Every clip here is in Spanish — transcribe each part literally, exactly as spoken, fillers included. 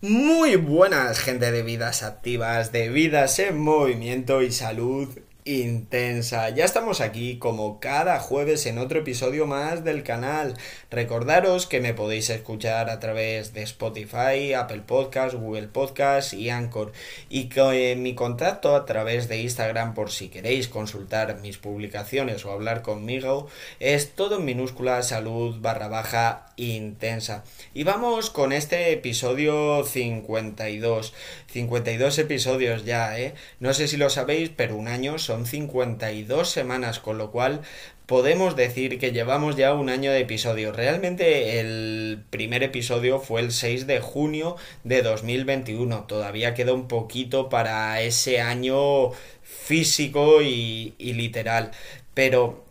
Muy buenas, gente de vidas activas, de vidas en movimiento y salud intensa. Ya estamos aquí como cada jueves en otro episodio más del canal. Recordaros que me podéis escuchar a través de Spotify, Apple Podcast, Google Podcast y Anchor, y que eh, mi contacto a través de Instagram, por si queréis consultar mis publicaciones o hablar conmigo, es todo en minúscula salud barra baja intensa. Y vamos con este episodio cincuenta y dos. cincuenta y dos episodios ya, ¿eh? No sé si lo sabéis, pero un año son cincuenta y dos semanas, con lo cual podemos decir que llevamos ya un año de episodios. Realmente el primer episodio fue el seis de junio de dos mil veintiuno. Todavía queda un poquito para ese año físico y, y literal, pero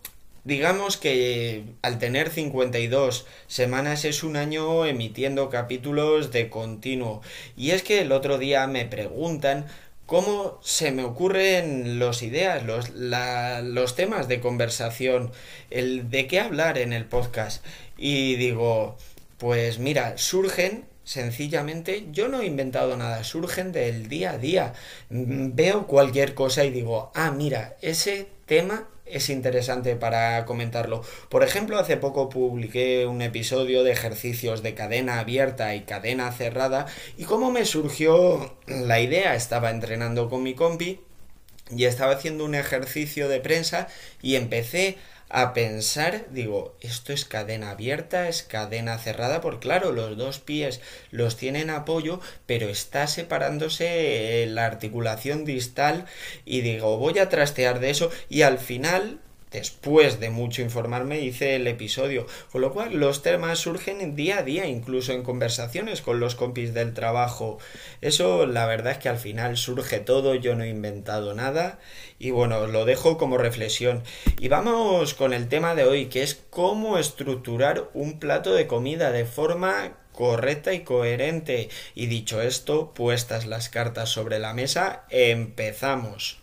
digamos que al tener cincuenta y dos semanas es un año emitiendo capítulos de continuo. Y es que el otro día me preguntan cómo se me ocurren las ideas, los, la, los temas de conversación, el de qué hablar en el podcast. Y digo, pues mira, surgen sencillamente, yo no he inventado nada, surgen del día a día. Veo cualquier cosa y digo, ah, mira, ese tema es interesante para comentarlo. Por ejemplo, hace poco publiqué un episodio de ejercicios de cadena abierta y cadena cerrada, y cómo me surgió la idea. Estaba entrenando con mi compi y estaba haciendo un ejercicio de prensa y empecé a pensar, digo, esto es cadena abierta, es cadena cerrada, porque claro, los dos pies los tienen apoyo, pero está separándose la articulación distal, y digo, voy a trastear de eso, y al final, después de mucho informarme, hice el episodio. Con lo cual los temas surgen día a día, incluso en conversaciones con los compis del trabajo. Eso, la verdad es que al final surge todo, yo no he inventado nada, y bueno, os lo dejo como reflexión. Y vamos con el tema de hoy, que es cómo estructurar un plato de comida de forma correcta y coherente. Y dicho esto, puestas las cartas sobre la mesa, empezamos.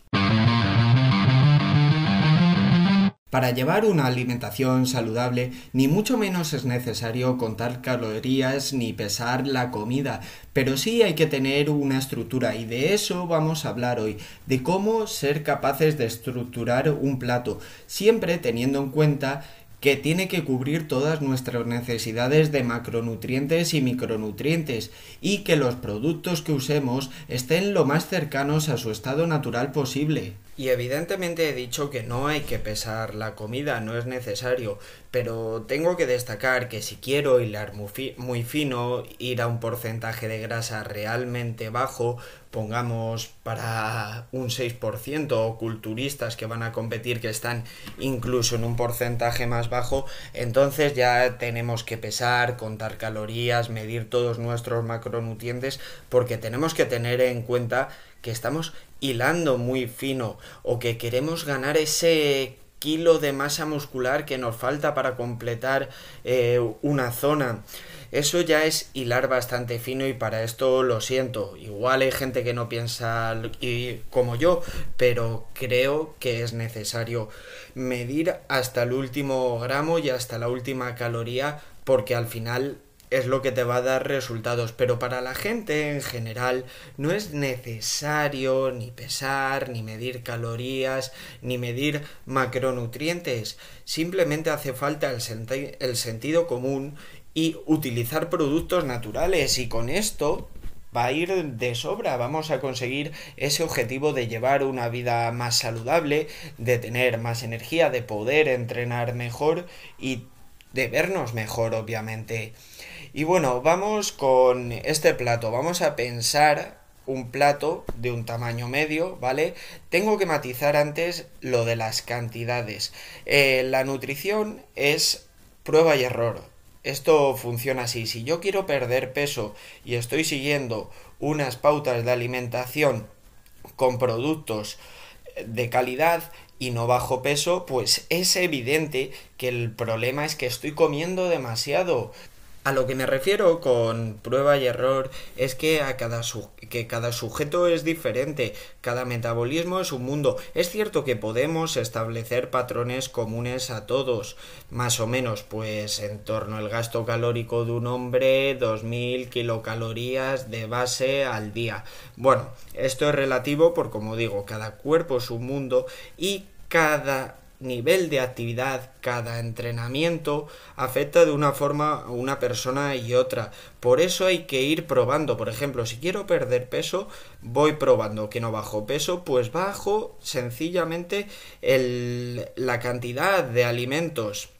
Para llevar una alimentación saludable, ni mucho menos es necesario contar calorías ni pesar la comida, pero sí hay que tener una estructura, y de eso vamos a hablar hoy, de cómo ser capaces de estructurar un plato, siempre teniendo en cuenta que tiene que cubrir todas nuestras necesidades de macronutrientes y micronutrientes, y que los productos que usemos estén lo más cercanos a su estado natural posible. Y evidentemente he dicho que no hay que pesar la comida, no es necesario, pero tengo que destacar que si quiero hilar muy fino, ir a un porcentaje de grasa realmente bajo, pongamos para un seis por ciento, o culturistas que van a competir que están incluso en un porcentaje más bajo, entonces ya tenemos que pesar, contar calorías, medir todos nuestros macronutrientes, porque tenemos que tener en cuenta que estamos hilando muy fino, o que queremos ganar ese kilo de masa muscular que nos falta para completar eh, una zona. Eso ya es hilar bastante fino, y para esto lo siento. Igual hay gente que no piensa y, como yo, pero creo que es necesario medir hasta el último gramo y hasta la última caloría, porque al final es lo que te va a dar resultados. Pero para la gente en general no es necesario ni pesar, ni medir calorías, ni medir macronutrientes. Simplemente hace falta el, senti- el sentido común y utilizar productos naturales, y con esto va a ir de sobra. Vamos a conseguir ese objetivo de llevar una vida más saludable, de tener más energía, de poder entrenar mejor y de vernos mejor, obviamente. Y bueno, vamos con este plato. Vamos a pensar un plato de un tamaño medio, ¿vale? Tengo que matizar antes lo de las cantidades. Eh, la nutrición es prueba y error. Esto funciona así. Si yo quiero perder peso y estoy siguiendo unas pautas de alimentación con productos de calidad y no bajo peso, pues es evidente que el problema es que estoy comiendo demasiado. A lo que me refiero con prueba y error es que, a cada su que cada sujeto es diferente, cada metabolismo es un mundo. Es cierto que podemos establecer patrones comunes a todos, más o menos, pues en torno al gasto calórico de un hombre, dos mil kilocalorías de base al día. Bueno, esto es relativo por, como digo, cada cuerpo es un mundo y cada nivel de actividad, cada entrenamiento afecta de una forma a una persona y otra. Por eso hay que ir probando. Por ejemplo, si quiero perder peso, voy probando. Que no bajo peso, pues bajo sencillamente el, la cantidad de alimentos.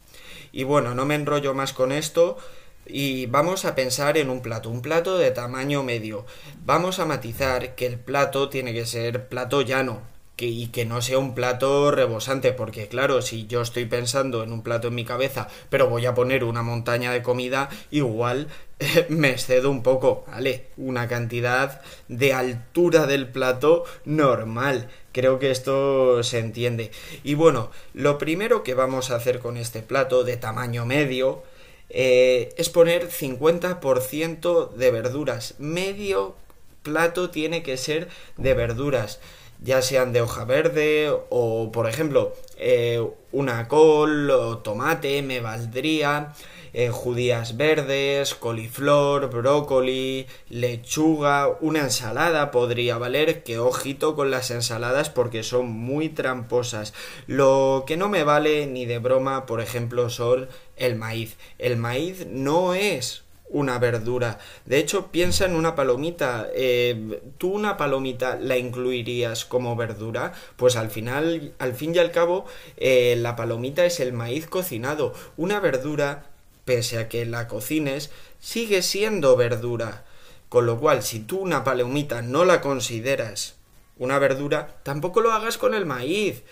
Y bueno, no me enrollo más con esto. Y vamos a pensar en un plato, un plato de tamaño medio. Vamos a matizar que el plato tiene que ser plato llano. Que, y que no sea un plato rebosante, porque claro, si yo estoy pensando en un plato en mi cabeza, pero voy a poner una montaña de comida, igual eh, me excedo un poco, ¿vale? Una cantidad de altura del plato normal. Creo que esto se entiende. Y bueno, lo primero que vamos a hacer con este plato de tamaño medio eh, es poner cincuenta por ciento de verduras. Medio plato tiene que ser de verduras, ya sean de hoja verde o, por ejemplo, eh, una col o tomate me valdría, eh, judías verdes, coliflor, brócoli, lechuga, una ensalada podría valer, que ojito con las ensaladas porque son muy tramposas. Lo que no me vale ni de broma, por ejemplo, son el maíz. El maíz no es una verdura. De hecho, piensa en una palomita. Eh, ¿tú una palomita la incluirías como verdura? Pues al final, al fin y al cabo, eh, la palomita es el maíz cocinado. Una verdura, pese a que la cocines, sigue siendo verdura. Con lo cual, si tú una palomita no la consideras una verdura, tampoco lo hagas con el maíz.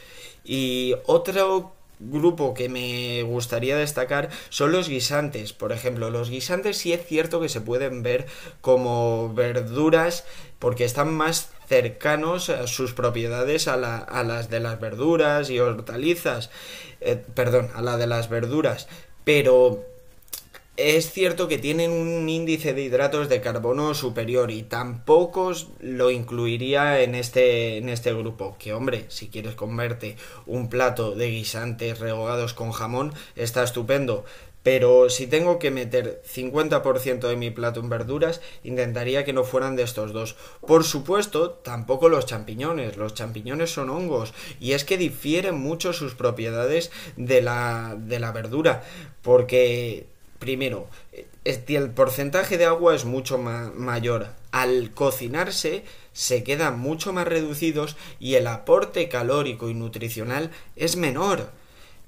Y otro grupo que me gustaría destacar son los guisantes. Por ejemplo, los guisantes sí es cierto que se pueden ver como verduras porque están más cercanos a sus propiedades a, la, a las de las verduras y hortalizas, eh, perdón, a la de las verduras, pero es cierto que tienen un índice de hidratos de carbono superior y tampoco lo incluiría en este, en este grupo. Que hombre, si quieres comerte un plato de guisantes rehogados con jamón, está estupendo. Pero si tengo que meter cincuenta por ciento de mi plato en verduras, intentaría que no fueran de estos dos. Por supuesto, tampoco los champiñones. Los champiñones son hongos y es que difieren mucho sus propiedades de la, de la verdura porque... Primero, el porcentaje de agua es mucho ma mayor. Al cocinarse se quedan mucho más reducidos y el aporte calórico y nutricional es menor.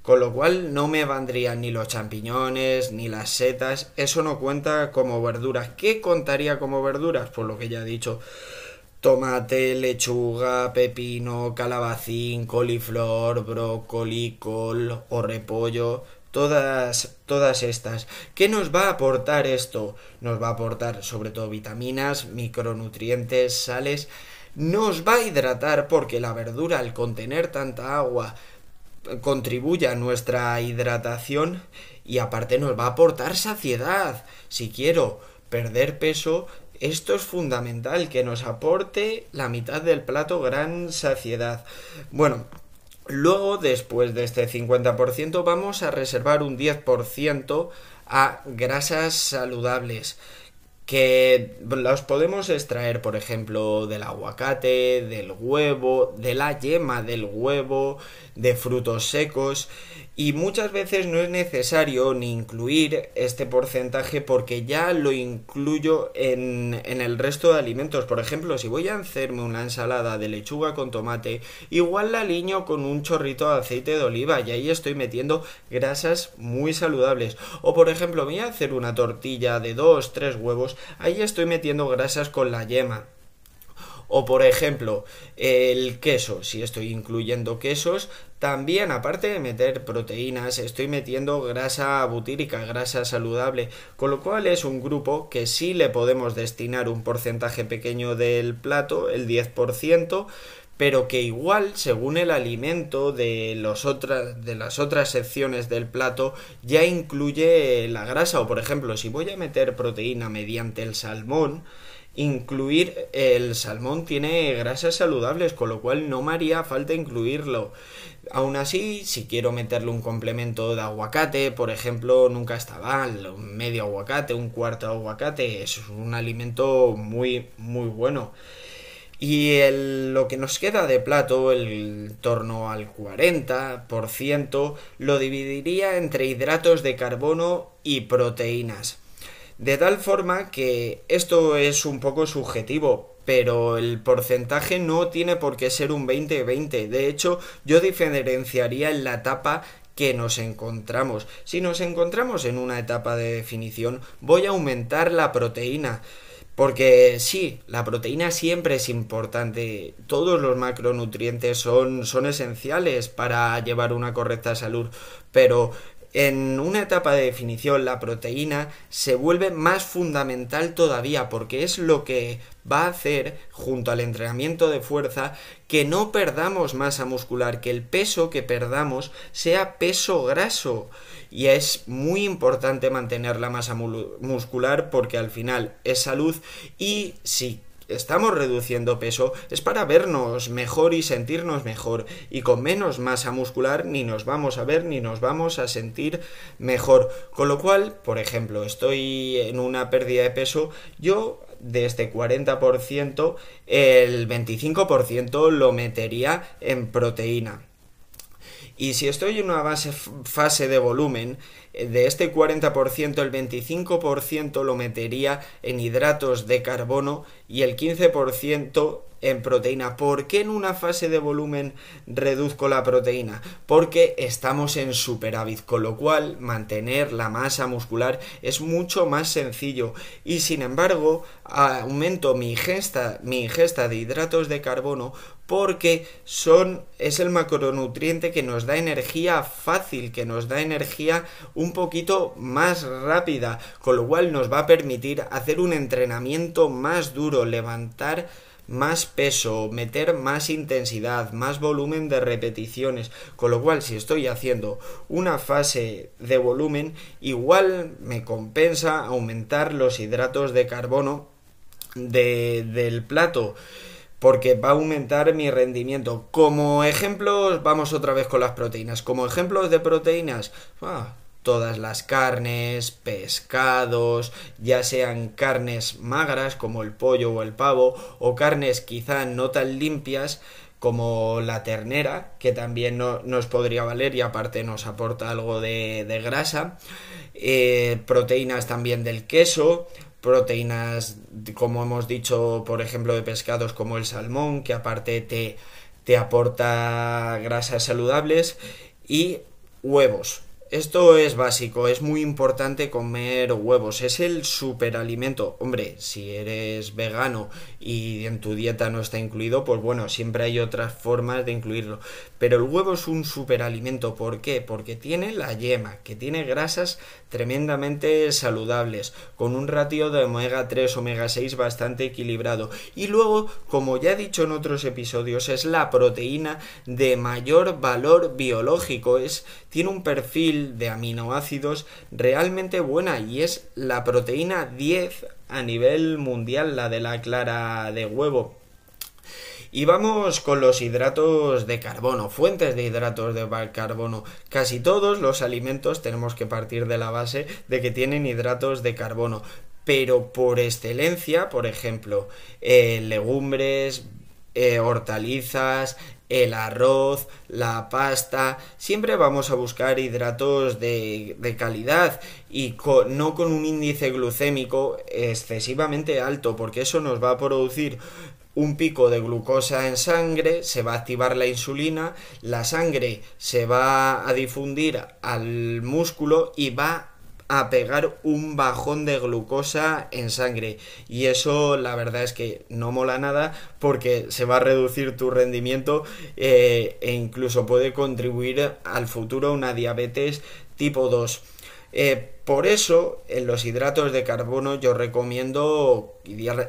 Con lo cual no me vendrían ni los champiñones, ni las setas. Eso no cuenta como verduras. ¿Qué contaría como verduras? Pues lo que ya he dicho. Tomate, lechuga, pepino, calabacín, coliflor, brócoli, col o repollo... Todas, todas estas. ¿Qué nos va a aportar esto? Nos va a aportar sobre todo vitaminas, micronutrientes, sales. Nos va a hidratar porque la verdura, al contener tanta agua, contribuye a nuestra hidratación y aparte nos va a aportar saciedad. Si quiero perder peso, esto es fundamental, que nos aporte la mitad del plato gran saciedad. Bueno... Luego, después de este cincuenta por ciento, vamos a reservar un diez por ciento a grasas saludables, que las podemos extraer, por ejemplo, del aguacate, del huevo, de la yema del huevo, de frutos secos, y muchas veces no es necesario ni incluir este porcentaje porque ya lo incluyo en, en el resto de alimentos. Por ejemplo, si voy a hacerme una ensalada de lechuga con tomate, igual la aliño con un chorrito de aceite de oliva y ahí estoy metiendo grasas muy saludables. O por ejemplo, voy a hacer una tortilla de dos, tres huevos, ahí estoy metiendo grasas con la yema. O por ejemplo, el queso, si estoy incluyendo quesos, también aparte de meter proteínas, estoy metiendo grasa butírica, grasa saludable, con lo cual es un grupo que sí le podemos destinar un porcentaje pequeño del plato, el diez por ciento, pero que igual, según el alimento de, los otras, de las otras secciones del plato, ya incluye la grasa. O, por ejemplo, si voy a meter proteína mediante el salmón, incluir el salmón tiene grasas saludables, con lo cual no me haría falta incluirlo. Aún así, si quiero meterle un complemento de aguacate, por ejemplo, nunca está mal, un medio aguacate, un cuarto aguacate, es un alimento muy, muy bueno. Y el, lo que nos queda de plato, el torno al cuarenta por ciento, lo dividiría entre hidratos de carbono y proteínas. De tal forma que esto es un poco subjetivo, pero el porcentaje no tiene por qué ser un veinte veinte. De hecho, yo diferenciaría en la etapa que nos encontramos. Si nos encontramos en una etapa de definición, voy a aumentar la proteína. Porque sí, la proteína siempre es importante, todos los macronutrientes son, son esenciales para llevar una correcta salud, pero en una etapa de definición la proteína se vuelve más fundamental todavía, porque es lo que va a hacer, junto al entrenamiento de fuerza, que no perdamos masa muscular, que el peso que perdamos sea peso graso. Y es muy importante mantener la masa muscular porque al final es salud, y si estamos reduciendo peso es para vernos mejor y sentirnos mejor, y con menos masa muscular ni nos vamos a ver ni nos vamos a sentir mejor. Con lo cual, por ejemplo, estoy en una pérdida de peso, yo de este cuarenta por ciento, el veinticinco por ciento lo metería en proteína. Y si estoy en una base fase de volumen, de este cuarenta por ciento el veinticinco por ciento lo metería en hidratos de carbono y el quince por ciento en proteína. ¿Por qué en una fase de volumen reduzco la proteína? Porque estamos en superávit, con lo cual mantener la masa muscular es mucho más sencillo, y sin embargo aumento mi ingesta, mi ingesta de hidratos de carbono porque son, es el macronutriente que nos da energía fácil, que nos da energía un poquito más rápida, con lo cual nos va a permitir hacer un entrenamiento más duro, levantar más peso, meter más intensidad, más volumen de repeticiones. Con lo cual, si estoy haciendo una fase de volumen, igual me compensa aumentar los hidratos de carbono de, del plato, porque va a aumentar mi rendimiento. Como ejemplos, vamos otra vez con las proteínas. Como ejemplos de proteínas, ah, todas las carnes, pescados, ya sean carnes magras como el pollo o el pavo, o carnes quizá no tan limpias como la ternera, que también no, nos podría valer y aparte nos aporta algo de, de grasa, eh, proteínas también del queso, proteínas como hemos dicho por ejemplo de pescados como el salmón, que aparte te, te aporta grasas saludables, y huevos. Esto es básico, es muy importante comer huevos, es el superalimento. Hombre, si eres vegano y en tu dieta no está incluido, pues bueno, siempre hay otras formas de incluirlo. Pero el huevo es un superalimento, ¿por qué? Porque tiene la yema, que tiene grasas tremendamente saludables, con un ratio de omega tres, omega seis bastante equilibrado. Y luego, como ya he dicho en otros episodios, es la proteína de mayor valor biológico, es, tiene un perfil de aminoácidos realmente buena, y es la proteína diez a nivel mundial, la de la clara de huevo. Y vamos con los hidratos de carbono, fuentes de hidratos de carbono. Casi todos los alimentos tenemos que partir de la base de que tienen hidratos de carbono, pero por excelencia, por ejemplo, eh, legumbres, eh, hortalizas, el arroz, la pasta, siempre vamos a buscar hidratos de, de calidad y con, no con un índice glucémico excesivamente alto, porque eso nos va a producir un pico de glucosa en sangre, se va a activar la insulina, la sangre se va a difundir al músculo y va a pegar un bajón de glucosa en sangre, y eso la verdad es que no mola nada, porque se va a reducir tu rendimiento eh, e incluso puede contribuir al futuro a una diabetes tipo dos. Eh, por eso, en los hidratos de carbono yo recomiendo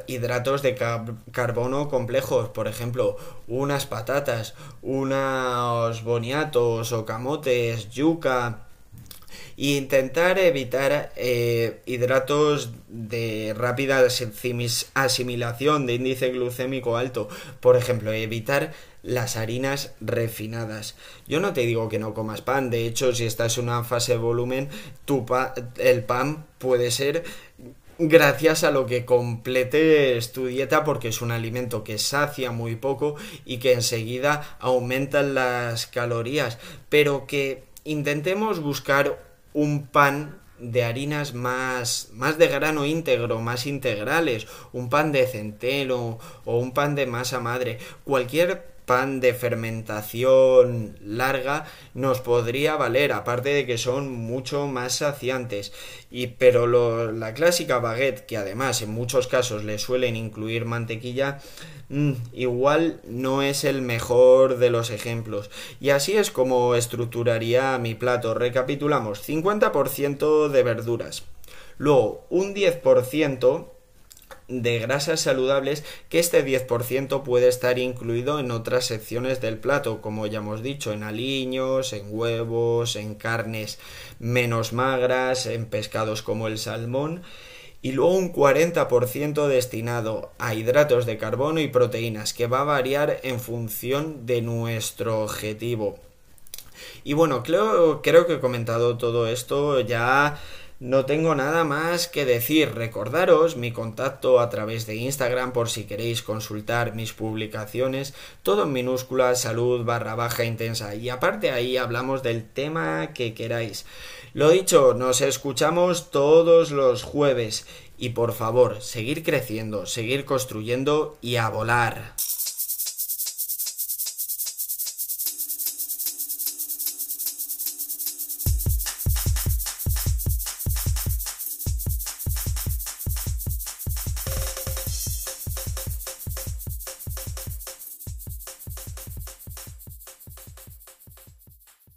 hidratos de car- carbono complejos, por ejemplo, unas patatas, unos boniatos o camotes, yuca, e intentar evitar eh, hidratos de rápida asimilación, de índice glucémico alto, por ejemplo, evitar las harinas refinadas. Yo no te digo que no comas pan, de hecho, si estás en una fase de volumen, tu pa- el pan puede ser gracias a lo que completes tu dieta, porque es un alimento que sacia muy poco y que enseguida aumentan las calorías, pero que intentemos buscar un pan de harinas más, más de grano íntegro, más integrales, un pan de centeno o un pan de masa madre. Cualquier pan de fermentación larga nos podría valer, aparte de que son mucho más saciantes. Y, pero lo, la clásica baguette, que además en muchos casos le suelen incluir mantequilla, mmm, igual no es el mejor de los ejemplos. Y así es como estructuraría mi plato. Recapitulamos, cincuenta por ciento de verduras, luego un diez por ciento de grasas saludables, que este diez por ciento puede estar incluido en otras secciones del plato, como ya hemos dicho, en aliños, en huevos, en carnes menos magras, en pescados como el salmón, y luego un cuarenta por ciento destinado a hidratos de carbono y proteínas, que va a variar en función de nuestro objetivo. Y bueno, creo, creo que he comentado todo esto ya. No tengo nada más que decir. Recordaros mi contacto a través de Instagram por si queréis consultar mis publicaciones, todo en minúsculas, salud barra baja intensa, y aparte ahí hablamos del tema que queráis. Lo dicho, nos escuchamos todos los jueves y por favor, seguir creciendo, seguir construyendo y a volar.